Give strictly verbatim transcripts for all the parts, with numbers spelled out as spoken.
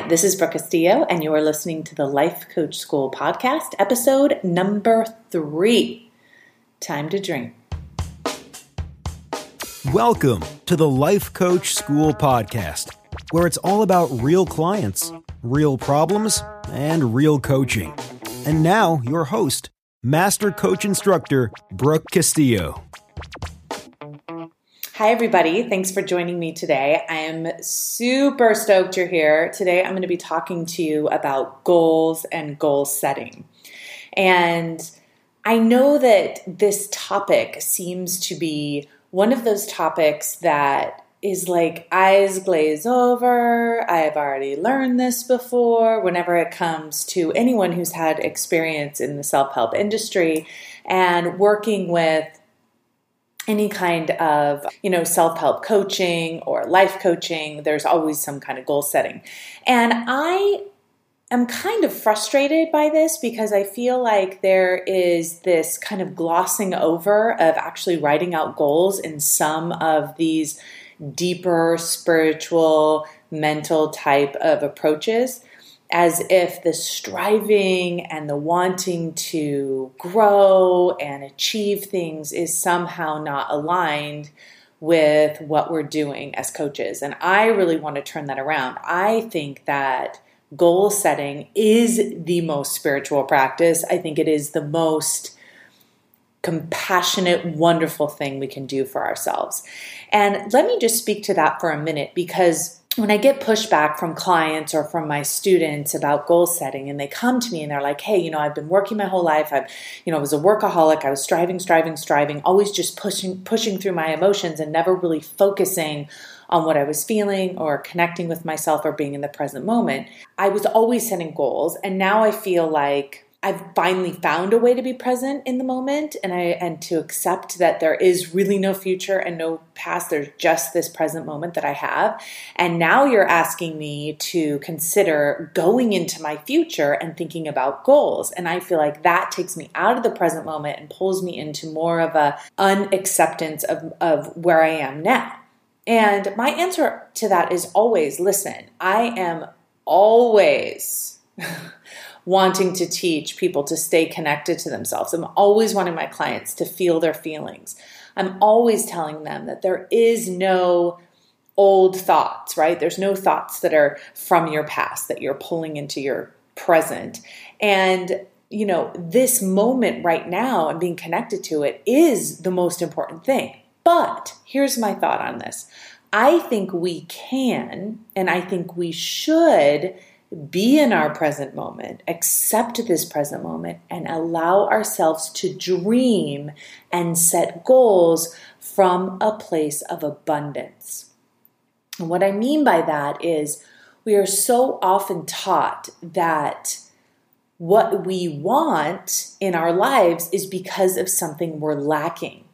Hi, this is Brooke Castillo, and you are listening to the Life Coach School podcast, episode number three. Time to dream. Welcome to the Life Coach School podcast, where it's all about real clients, real problems, and real coaching. And now, your host, Master Coach Instructor, Brooke Castillo. Hi, everybody. Thanks for joining me today. I am super stoked you're here. Today, I'm going to be talking to you about goals and goal setting. And I know that this topic seems to be one of those topics that is like eyes glaze over. I've already learned this before whenever it comes to anyone who's had experience in the self-help industry and working with any kind of, you know, self-help coaching or life coaching. There's always some kind of goal setting. And I am kind of frustrated by this because I feel like there is this kind of glossing over of actually writing out goals in some of these deeper spiritual, mental type of approaches, as if the striving and the wanting to grow and achieve things is somehow not aligned with what we're doing as coaches. And I really want to turn that around. I think that goal setting is the most spiritual practice. I think it is the most compassionate, wonderful thing we can do for ourselves. And let me just speak to that for a minute, because when I get pushback from clients or from my students about goal setting, and they come to me and they're like, hey, you know, I've been working my whole life. I've, you know, I was a workaholic. I was striving, striving, striving, always just pushing, pushing through my emotions and never really focusing on what I was feeling or connecting with myself or being in the present moment. I was always setting goals. And now I feel like I've finally found a way to be present in the moment and I and to accept that there is really no future and no past. There's just this present moment that I have. And now you're asking me to consider going into my future and thinking about goals. And I feel like that takes me out of the present moment and pulls me into more of a unacceptance of, of where I am now. And my answer to that is always, listen, I am always wanting to teach people to stay connected to themselves. I'm always wanting my clients to feel their feelings. I'm always telling them that there is no old thoughts, right? There's no thoughts that are from your past that you're pulling into your present. And, you know, this moment right now and being connected to it is the most important thing. But here's my thought on this. I think we can, and I think we should be in our present moment, accept this present moment, and allow ourselves to dream and set goals from a place of abundance. And what I mean by that is we are so often taught that what we want in our lives is because of something we're lacking.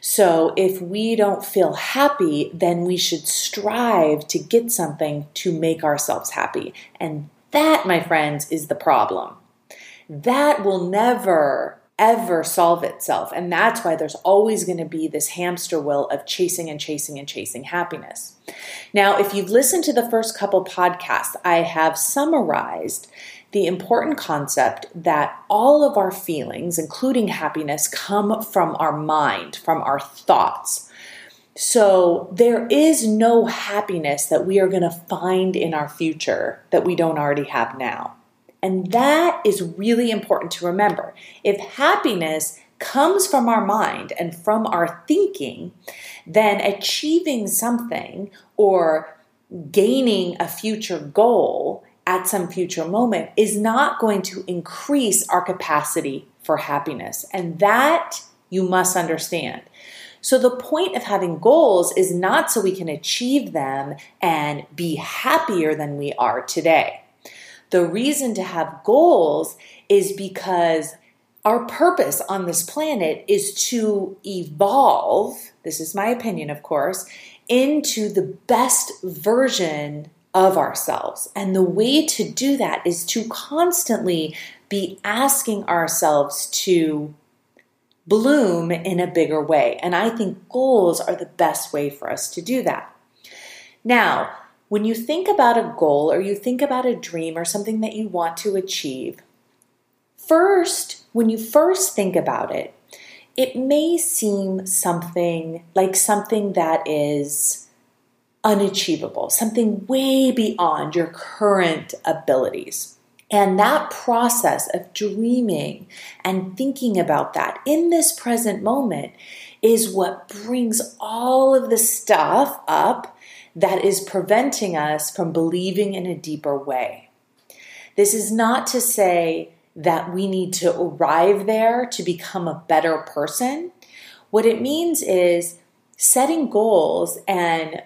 So if we don't feel happy, then we should strive to get something to make ourselves happy. And that, my friends, is the problem. That will never, ever solve itself. And that's why there's always going to be this hamster wheel of chasing and chasing and chasing happiness. Now, if you've listened to the first couple podcasts, I have summarized the important concept that all of our feelings, including happiness, come from our mind, from our thoughts. So there is no happiness that we are going to find in our future that we don't already have now. And that is really important to remember. If happiness comes from our mind and from our thinking, then achieving something or gaining a future goal at some future moment is not going to increase our capacity for happiness. And that you must understand. So the point of having goals is not so we can achieve them and be happier than we are today. The reason to have goals is because our purpose on this planet is to evolve, this is my opinion, of course, into the best version of ourselves. And the way to do that is to constantly be asking ourselves to bloom in a bigger way. And I think goals are the best way for us to do that. Now, When you think about a goal or you think about a dream or something that you want to achieve, first, when you first think about it, it may seem something like something that is unachievable, something way beyond your current abilities. And that process of dreaming and thinking about that in this present moment is what brings all of the stuff up that is preventing us from believing in a deeper way. This is not to say that we need to arrive there to become a better person. What it means is setting goals and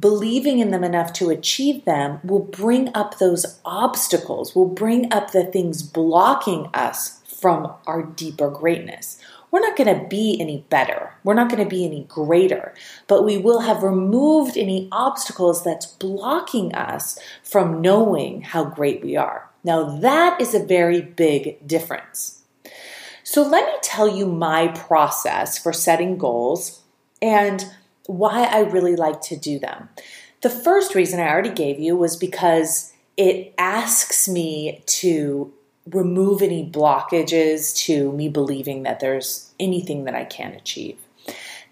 believing in them enough to achieve them will bring up those obstacles, will bring up the things blocking us from our deeper greatness. We're not going to be any better. We're not going to be any greater, but we will have removed any obstacles that's blocking us from knowing how great we are. Now, that is a very big difference. So let me tell you my process for setting goals and why I really like to do them. The first reason I already gave you was because it asks me to remove any blockages to me believing that there's anything that I can achieve.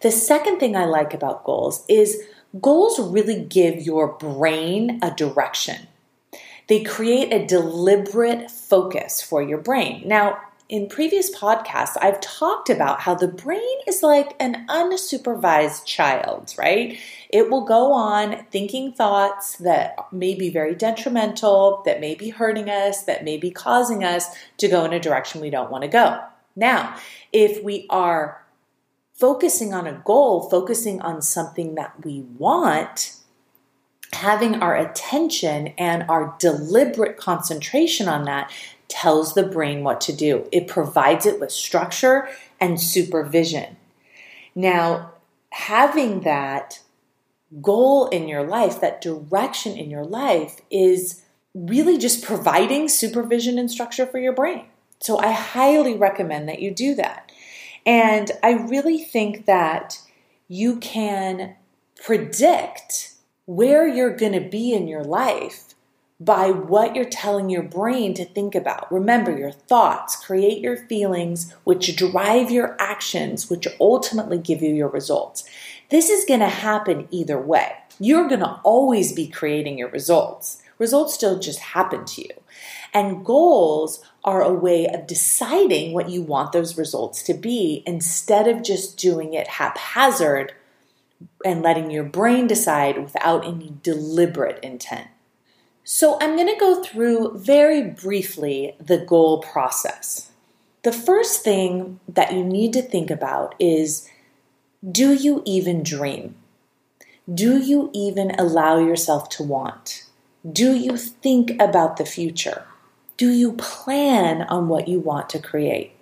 The second thing I like about goals is goals really give your brain a direction. They create a deliberate focus for your brain. Now, in previous podcasts, I've talked about how the brain is like an unsupervised child, right? It will go on thinking thoughts that may be very detrimental, that may be hurting us, that may be causing us to go in a direction we don't want to go. Now, if we are focusing on a goal, focusing on something that we want, having our attention and our deliberate concentration on that tells the brain what to do. It provides it with structure and supervision. Now, having that goal in your life, that direction in your life, is really just providing supervision and structure for your brain. So I highly recommend that you do that. And I really think that you can predict where you're going to be in your life by what you're telling your brain to think about. Remember, your thoughts create your feelings, which drive your actions, which ultimately give you your results. This is going to happen either way. You're going to always be creating your results. Results still just happen to you. And goals are a way of deciding what you want those results to be instead of just doing it haphazard and letting your brain decide without any deliberate intent. So I'm going to go through very briefly the goal process. The first thing that you need to think about is, do you even dream? Do you even allow yourself to want? Do you think about the future? Do you plan on what you want to create?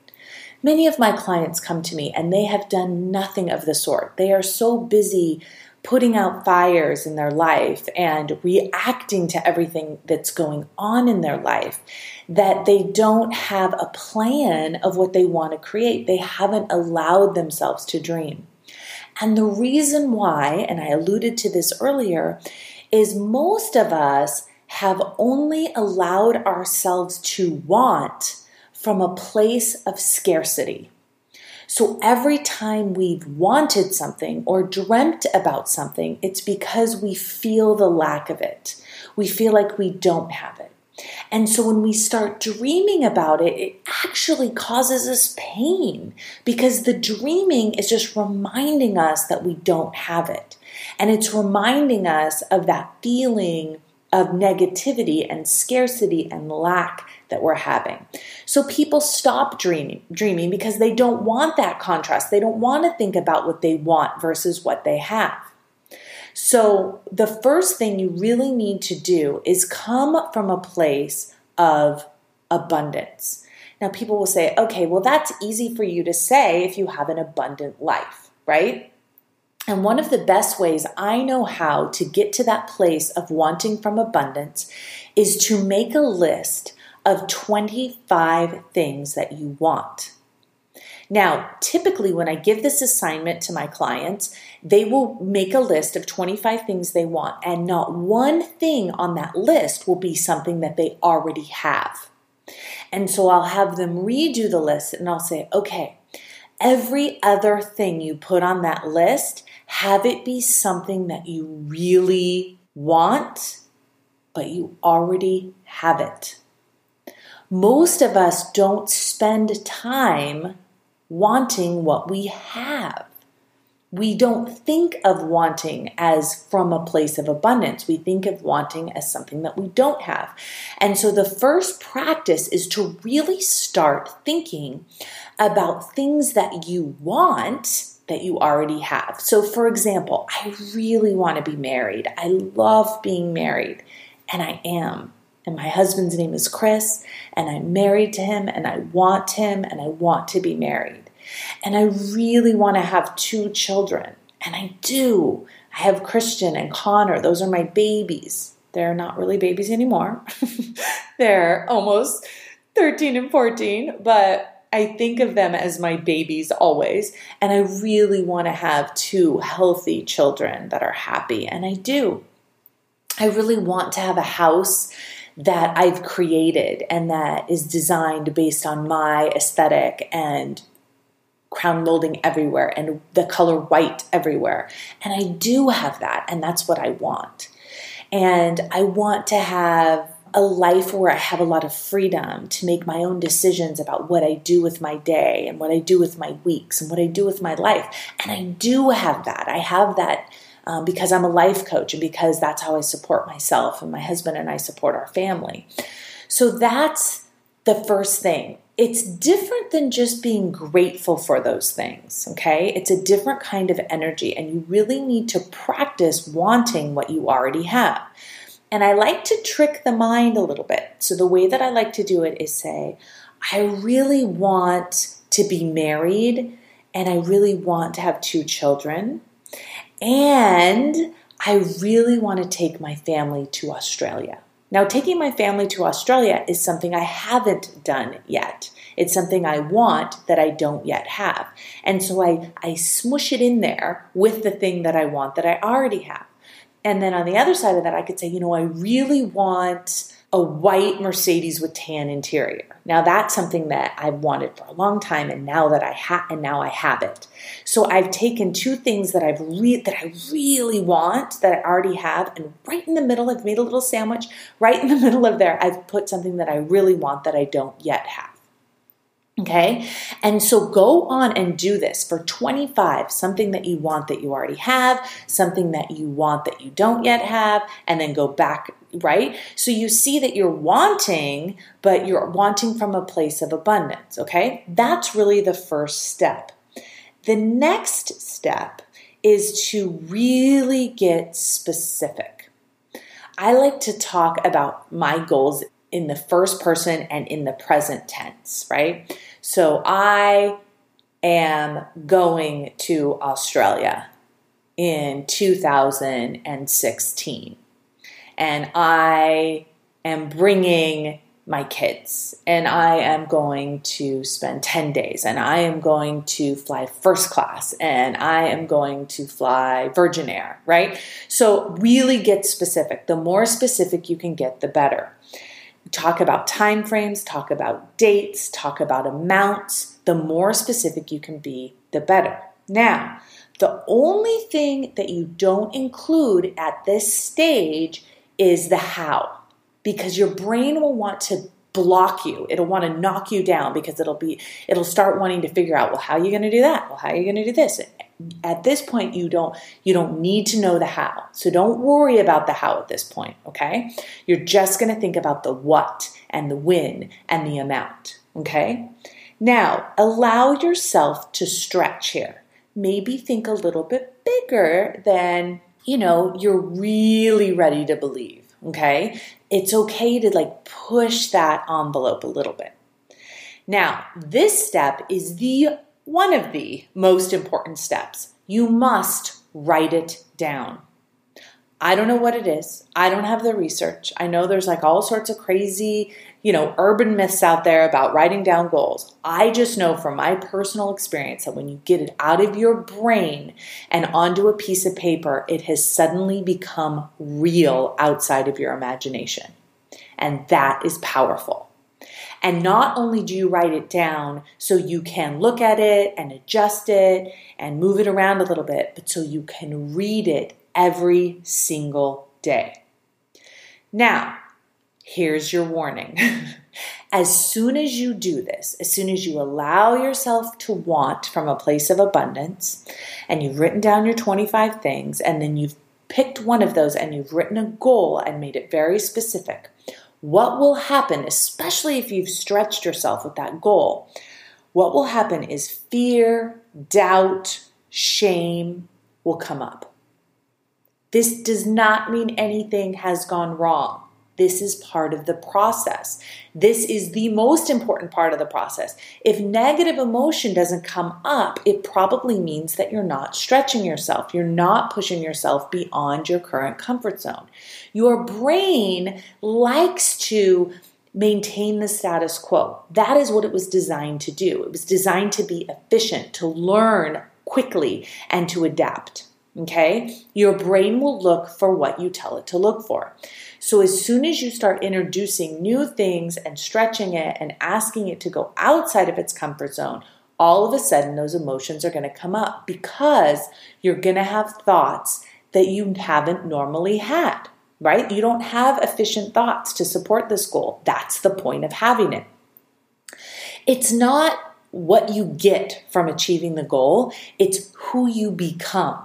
Many of my clients come to me and they have done nothing of the sort. They are so busy putting out fires in their life and reacting to everything that's going on in their life, that they don't have a plan of what they want to create. They haven't allowed themselves to dream. And the reason why, and I alluded to this earlier, is most of us have only allowed ourselves to want from a place of scarcity. So every time we've wanted something or dreamt about something, it's because we feel the lack of it. We feel like we don't have it. And so when we start dreaming about it, it actually causes us pain because the dreaming is just reminding us that we don't have it. And it's reminding us of that feeling of negativity and scarcity and lack that we're having. So people stop dreaming, dreaming because they don't want that contrast. They don't want to think about what they want versus what they have. So the first thing you really need to do is come from a place of abundance. Now people will say, okay, well that's easy for you to say if you have an abundant life, right? And one of the best ways I know how to get to that place of wanting from abundance is to make a list of twenty-five things that you want. Now, typically when I give this assignment to my clients, they will make a list of twenty-five things they want, and not one thing on that list will be something that they already have. And so I'll have them redo the list and I'll say, okay, every other thing you put on that list, have it be something that you really want, but you already have it. Most of us don't spend time wanting what we have. We don't think of wanting as from a place of abundance. We think of wanting as something that we don't have. And so the first practice is to really start thinking about things that you want that you already have. So for example, I really want to be married. I love being married, and I am. And my husband's name is Chris, and I'm married to him, and I want him, and I want to be married. And I really want to have two children, and I do. I have Christian and Connor. Those are my babies. They're not really babies anymore. They're almost thirteen and fourteen, but I think of them as my babies always, and I really want to have two healthy children that are happy, and I do. I really want to have a house that I've created and that is designed based on my aesthetic and crown molding everywhere and the color white everywhere. And I do have that, and that's what I want. And I want to have a life where I have a lot of freedom to make my own decisions about what I do with my day and what I do with my weeks and what I do with my life. And I do have that. I have that Um, because I'm a life coach and because that's how I support myself, and my husband and I support our family. So that's the first thing. It's different than just being grateful for those things, okay? It's a different kind of energy, and you really need to practice wanting what you already have. And I like to trick the mind a little bit. So the way that I like to do it is say, I really want to be married, and I really want to have two children, and I really want to take my family to Australia. Now, taking my family to Australia is something I haven't done yet. It's something I want that I don't yet have. And so I, I smush it in there with the thing that I want that I already have. And then on the other side of that, I could say, you know, I really want a white Mercedes with tan interior. Now that's something that I've wanted for a long time, and now that I ha- and now I have it. So I've taken two things that I've re- that I really want, that I already have, and right in the middle, I've made a little sandwich. Right in the middle of there, I've put something that I really want that I don't yet have. Okay? And so go on and do this for twenty-five, something that you want that you already have, something that you want that you don't yet have, and then go back, right? So you see that you're wanting, but you're wanting from a place of abundance, okay? That's really the first step. The next step is to really get specific. I like to talk about my goals in the first person and in the present tense, right? So I am going to Australia in two thousand sixteen, and I am bringing my kids, and I am going to spend ten days, and I am going to fly first class, and I am going to fly Virgin Air, right? So really get specific. The more specific you can get, the better. Talk about time frames, talk about dates, talk about amounts. The more specific you can be, the better. Now, the only thing that you don't include at this stage is the how, because your brain will want to block you. It'll want to knock you down because it'll be, it'll start wanting to figure out, well, how are you going to do that? Well, how are you going to do this? At this point, you don't, you don't need to know the how. So don't worry about the how at this point, okay? You're just going to think about the what and the when and the amount, okay? Now, allow yourself to stretch here. Maybe think a little bit bigger than, you know, you're really ready to believe, okay? It's okay to like push that envelope a little bit. Now, this step is the one of the most important steps. You must write it down. I don't know what it is. I don't have the research. I know there's like all sorts of crazy, you know, urban myths out there about writing down goals. I just know from my personal experience that when you get it out of your brain and onto a piece of paper, it has suddenly become real outside of your imagination. And that is powerful. And not only do you write it down so you can look at it and adjust it and move it around a little bit, but so you can read it every single day. Now, here's your warning. As soon as you do this, as soon as you allow yourself to want from a place of abundance, and you've written down your twenty-five things, and then you've picked one of those and you've written a goal and made it very specific, what will happen, especially if you've stretched yourself with that goal, what will happen is fear, doubt, shame will come up. This does not mean anything has gone wrong. This is part of the process. This is the most important part of the process. If negative emotion doesn't come up, it probably means that you're not stretching yourself. You're not pushing yourself beyond your current comfort zone. Your brain likes to maintain the status quo. That is what it was designed to do. It was designed to be efficient, to learn quickly, and to adapt. Okay? Your brain will look for what you tell it to look for. So as soon as you start introducing new things and stretching it and asking it to go outside of its comfort zone, all of a sudden those emotions are going to come up because you're going to have thoughts that you haven't normally had, right? You don't have efficient thoughts to support this goal. That's the point of having it. It's not what you get from achieving the goal. It's who you become.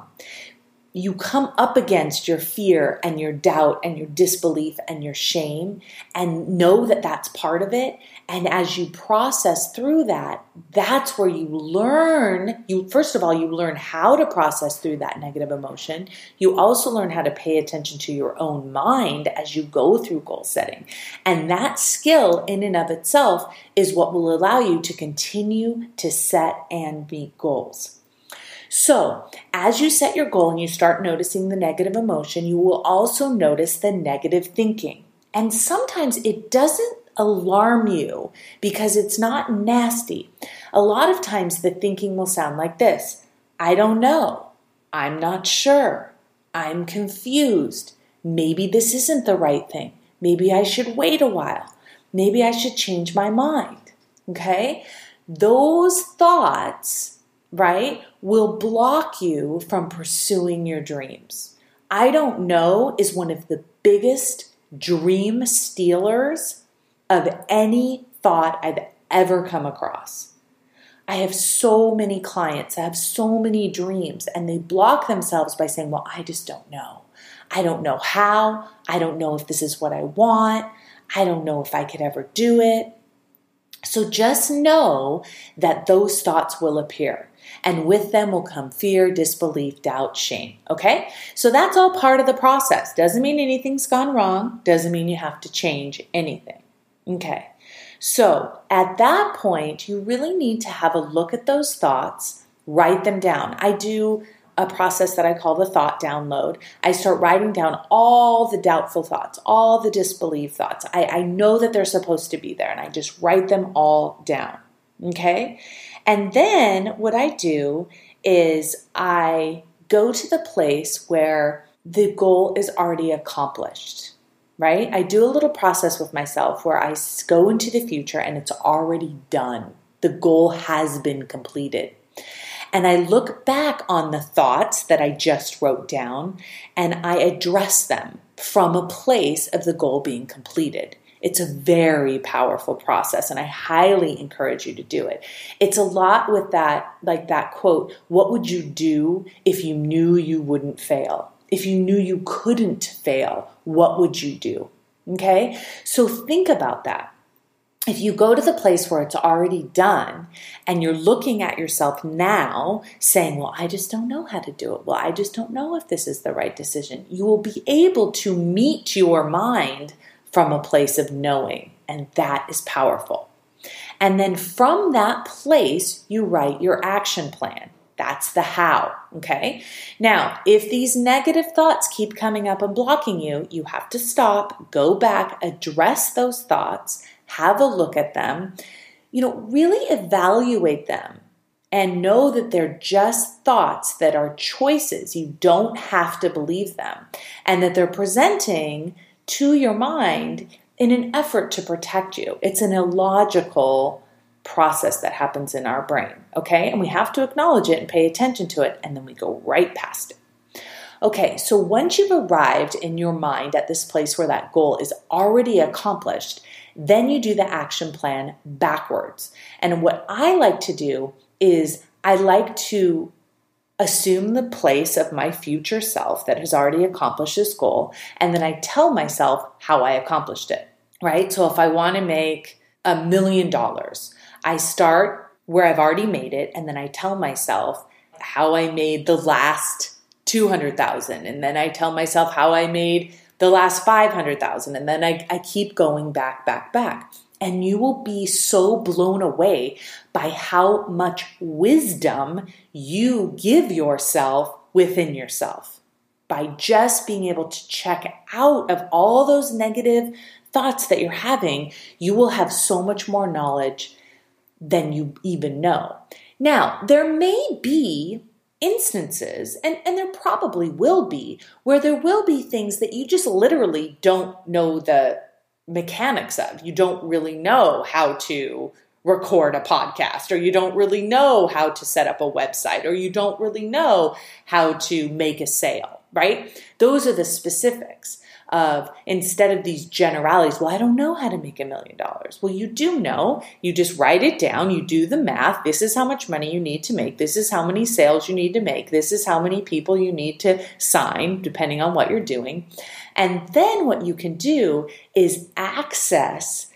You come up against your fear and your doubt and your disbelief and your shame, and know that that's part of it. And as you process through that, that's where you learn. You, first of all, you learn how to process through that negative emotion. You also learn how to pay attention to your own mind as you go through goal setting. And that skill in and of itself is what will allow you to continue to set and meet goals. So as you set your goal and you start noticing the negative emotion, you will also notice the negative thinking. And sometimes it doesn't alarm you because it's not nasty. A lot of times the thinking will sound like this: I don't know. I'm not sure. I'm confused. Maybe this isn't the right thing. Maybe I should wait a while. Maybe I should change my mind. Okay? Those thoughts, right, will block you from pursuing your dreams. I don't know is one of the biggest dream stealers of any thought I've ever come across. I have so many clients, I have so many dreams, and they block themselves by saying, well, I just don't know. I don't know how. I don't know if this is what I want. I don't know if I could ever do it. So just know that those thoughts will appear. And with them will come fear, disbelief, doubt, shame. Okay? So that's all part of the process. Doesn't mean anything's gone wrong. Doesn't mean you have to change anything. Okay. So at that point, you really need to have a look at those thoughts, write them down. I do a process that I call the thought download. I start writing down all the doubtful thoughts, all the disbelief thoughts. I, I know that they're supposed to be there, and I just write them all down. Okay? And then what I do is I go to the place where the goal is already accomplished, right? I do a little process with myself where I go into the future and it's already done. The goal has been completed. And I look back on the thoughts that I just wrote down and I address them from a place of the goal being completed. It's a very powerful process, and I highly encourage you to do it. It's a lot with that, like that quote, what would you do if you knew you wouldn't fail? If you knew you couldn't fail, what would you do? Okay? So think about that. If you go to the place where it's already done and you're looking at yourself now saying, well, I just don't know how to do it. Well, I just don't know if this is the right decision. You will be able to meet your mind from a place of knowing, and that is powerful. And then from that place, you write your action plan. That's the how, okay? Now, if these negative thoughts keep coming up and blocking you, you have to stop, go back, address those thoughts, have a look at them, you know, really evaluate them and know that they're just thoughts that are choices. You don't have to believe them and that they're presenting to your mind in an effort to protect you. It's an illogical process that happens in our brain, okay? And we have to acknowledge it and pay attention to it, and then we go right past it. Okay, so once you've arrived in your mind at this place where that goal is already accomplished, then you do the action plan backwards. And what I like to do is I like to assume the place of my future self that has already accomplished this goal, and then I tell myself how I accomplished it, right? So if I want to make a million dollars, I start where I've already made it, and then I tell myself how I made the last two hundred thousand, and then I tell myself how I made the last five hundred thousand, and then I, I keep going back, back, back. And you will be so blown away by how much wisdom you give yourself within yourself by just being able to check out of all those negative thoughts that you're having. You will have so much more knowledge than you even know. Now, there may be instances, and, and there probably will be, where there will be things that you just literally don't know the mechanics of. You don't really know how to record a podcast, or you don't really know how to set up a website, or you don't really know how to make a sale, right? Those are the specifics. Of instead of these generalities, well, I don't know how to make a million dollars. Well, you do know. You just write it down. You do the math. This is how much money you need to make. This is how many sales you need to make. This is how many people you need to sign, depending on what you're doing. And then what you can do is access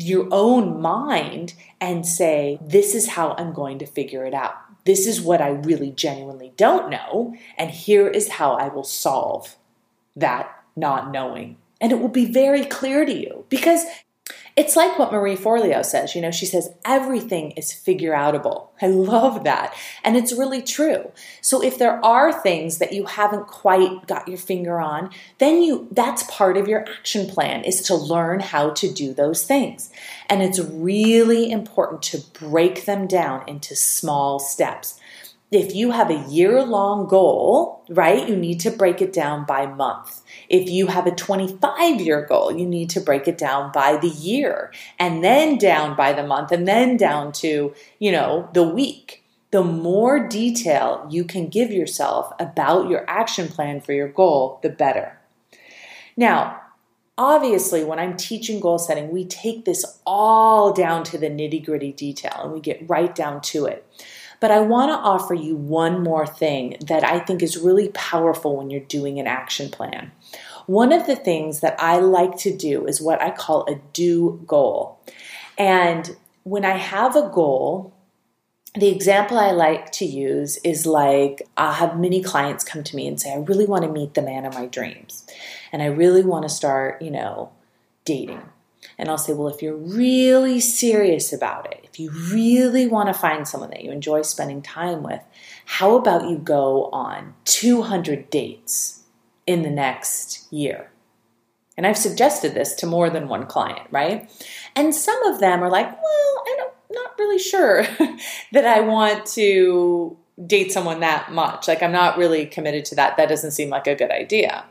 your own mind and say, this is how I'm going to figure it out. This is what I really genuinely don't know. And here is how I will solve that not knowing. And it will be very clear to you, because it's like what Marie Forleo says. You know, she says, everything is figure outable. I love that. And it's really true. So if there are things that you haven't quite got your finger on, then you, that's part of your action plan, is to learn how to do those things. And it's really important to break them down into small steps. If you have a year-long goal, right, you need to break it down by month. If you have a twenty-five-year goal, you need to break it down by the year, and then down by the month, and then down to, you know, the week. The more detail you can give yourself about your action plan for your goal, the better. Now, obviously, when I'm teaching goal setting, we take this all down to the nitty-gritty detail, and we get right down to it. But I want to offer you one more thing that I think is really powerful when you're doing an action plan. One of the things that I like to do is what I call a do goal. And when I have a goal, the example I like to use is like, I'll have many clients come to me and say, I really want to meet the man of my dreams. And I really want to start, you know, dating. And I'll say, well, if you're really serious about it, if you really want to find someone that you enjoy spending time with, how about you go on two hundred dates in the next year? And I've suggested this to more than one client, right? And some of them are like, well, I'm not really sure that I want to date someone that much. Like, I'm not really committed to that. That doesn't seem like a good idea.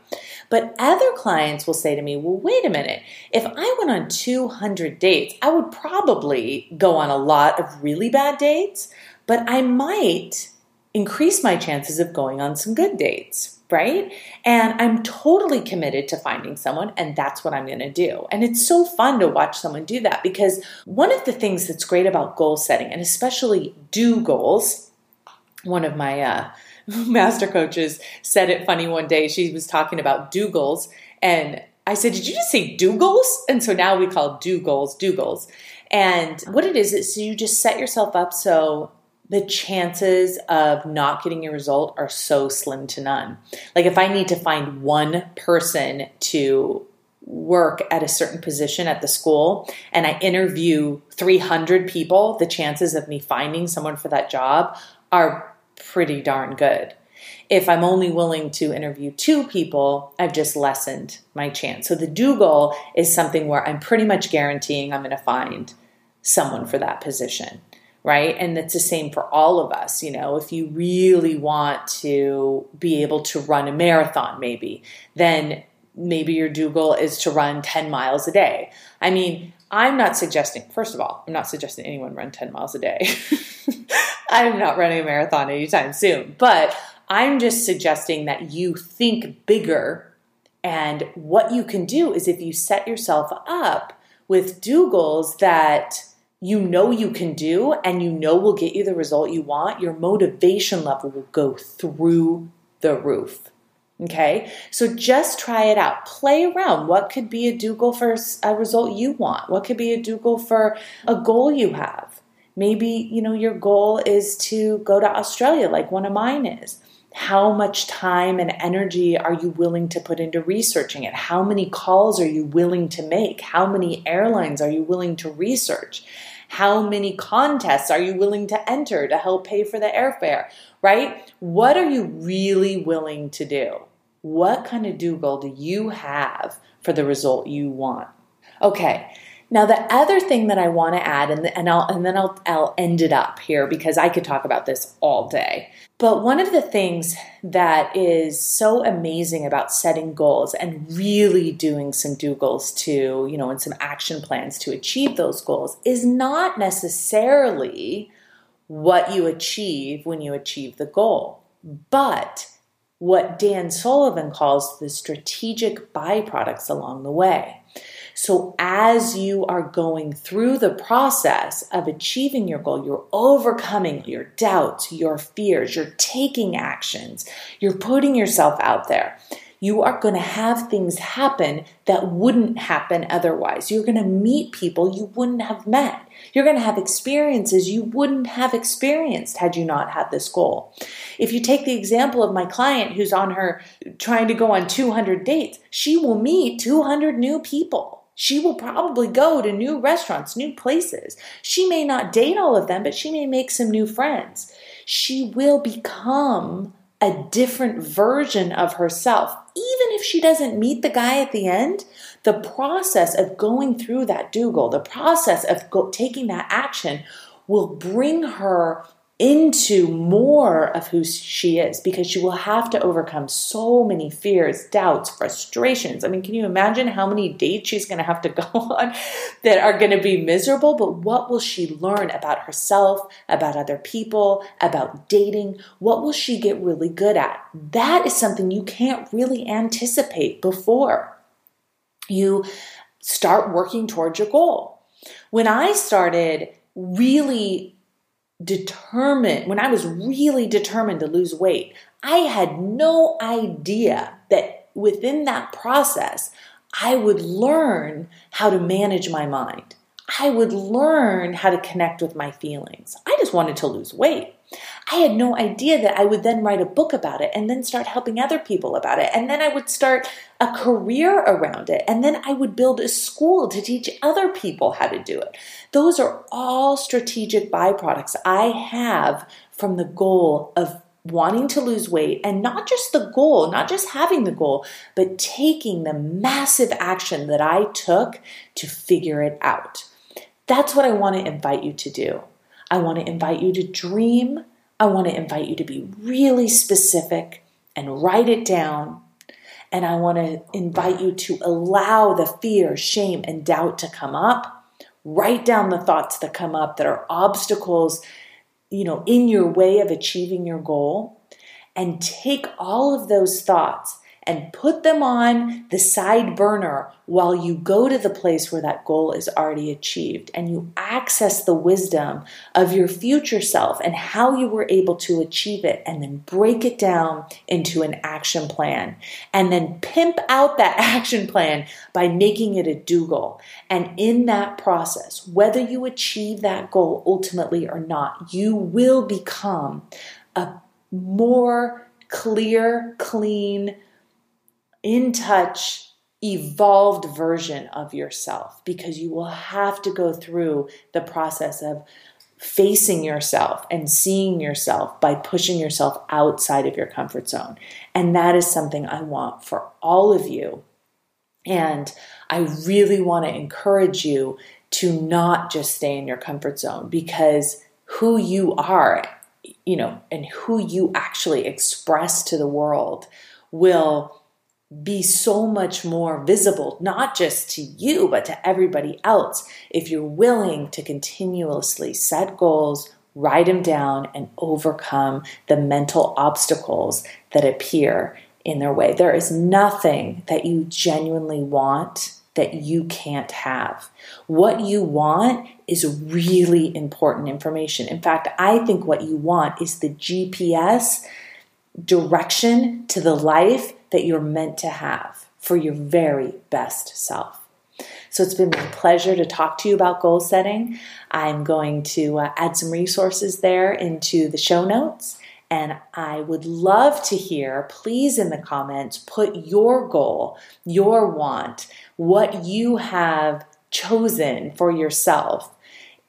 But other clients will say to me, well, wait a minute. If I went on two hundred dates, I would probably go on a lot of really bad dates, but I might increase my chances of going on some good dates, right? And I'm totally committed to finding someone, and that's what I'm going to do. And it's so fun to watch someone do that, because one of the things that's great about goal setting, and especially do goals, one of my uh, master coaches said it funny one day. She was talking about do goals, and I said, did you just say do goals? And so now we call do goals do goals. And what it is, is you just set yourself up so the chances of not getting your result are so slim to none. Like, if I need to find one person to work at a certain position at the school, and I interview three hundred people, the chances of me finding someone for that job are pretty darn good. If I'm only willing to interview two people, I've just lessened my chance. So the do goal is something where I'm pretty much guaranteeing I'm going to find someone for that position, right? And that's the same for all of us. You know, if you really want to be able to run a marathon, maybe, then maybe your do goal is to run ten miles a day. I mean, I'm not suggesting, first of all, I'm not suggesting anyone run ten miles a day. I'm not running a marathon anytime soon, but I'm just suggesting that you think bigger, and what you can do is if you set yourself up with do goals that you know you can do and you know will get you the result you want, your motivation level will go through the roof, okay? So just try it out. Play around. What could be a do goal for a result you want? What could be a do goal for a goal you have? Maybe, you know, your goal is to go to Australia like one of mine is. How much time and energy are you willing to put into researching it? How many calls are you willing to make? How many airlines are you willing to research? How many contests are you willing to enter to help pay for the airfare, right? What are you really willing to do? What kind of do goal do you have for the result you want? Okay. Now, the other thing that I want to add, and, and, I'll, and then I'll, I'll end it up here because I could talk about this all day. But one of the things that is so amazing about setting goals and really doing some do goals to, you know, and some action plans to achieve those goals is not necessarily what you achieve when you achieve the goal, but what Dan Sullivan calls the strategic byproducts along the way. So as you are going through the process of achieving your goal, you're overcoming your doubts, your fears, you're taking actions, you're putting yourself out there. You are going to have things happen that wouldn't happen otherwise. You're going to meet people you wouldn't have met. You're going to have experiences you wouldn't have experienced had you not had this goal. If you take the example of my client who's on her trying to go on two hundred dates, she will meet two hundred new people. She will probably go to new restaurants, new places. She may not date all of them, but she may make some new friends. She will become a different version of herself. Even if she doesn't meet the guy at the end, the process of going through that do goal, the process of go- taking that action will bring her into more of who she is because she will have to overcome so many fears, doubts, frustrations. I mean, can you imagine how many dates she's going to have to go on that are going to be miserable? But what will she learn about herself, about other people, about dating? What will she get really good at? That is something you can't really anticipate before you start working towards your goal. When I started really determined, when I was really determined to lose weight, I had no idea that within that process, I would learn how to manage my mind. I would learn how to connect with my feelings. I just wanted to lose weight. I had no idea that I would then write a book about it and then start helping other people about it. And then I would start a career around it. And then I would build a school to teach other people how to do it. Those are all strategic byproducts I have from the goal of wanting to lose weight, and not just the goal, not just having the goal, but taking the massive action that I took to figure it out. That's what I want to invite you to do. I want to invite you to dream. I want to invite you to be really specific and write it down. And I want to invite you to allow the fear, shame, and doubt to come up. Write down the thoughts that come up that are obstacles, you know, in your way of achieving your goal. And take all of those thoughts and put them on the side burner while you go to the place where that goal is already achieved, and you access the wisdom of your future self and how you were able to achieve it, and then break it down into an action plan, and then pimp out that action plan by making it a do goal. And in that process, whether you achieve that goal ultimately or not, you will become a more clear, clean, in touch, evolved version of yourself, because you will have to go through the process of facing yourself and seeing yourself by pushing yourself outside of your comfort zone. And that is something I want for all of you. And I really want to encourage you to not just stay in your comfort zone, because who you are, you know, and who you actually express to the world will be so much more visible, not just to you, but to everybody else, if you're willing to continuously set goals, write them down, and overcome the mental obstacles that appear in their way. There is nothing that you genuinely want that you can't have. What you want is really important information. In fact, I think what you want is the G P S direction to the life that you're meant to have for your very best self. So it's been my pleasure to talk to you about goal setting. I'm going to uh, add some resources there into the show notes. And I would love to hear, please in the comments, put your goal, your want, what you have chosen for yourself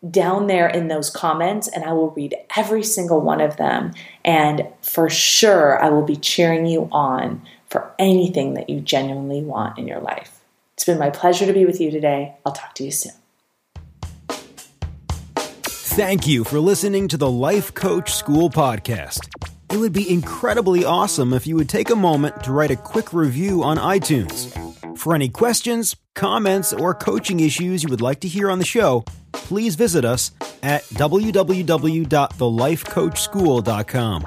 down there in those comments, and I will read every single one of them. And for sure, I will be cheering you on for anything that you genuinely want in your life. It's been my pleasure to be with you today. I'll talk to you soon. Thank you for listening to the Life Coach School podcast. It would be incredibly awesome if you would take a moment to write a quick review on iTunes. For any questions, comments, or coaching issues you would like to hear on the show, please visit us at w w w dot the life coach school dot com.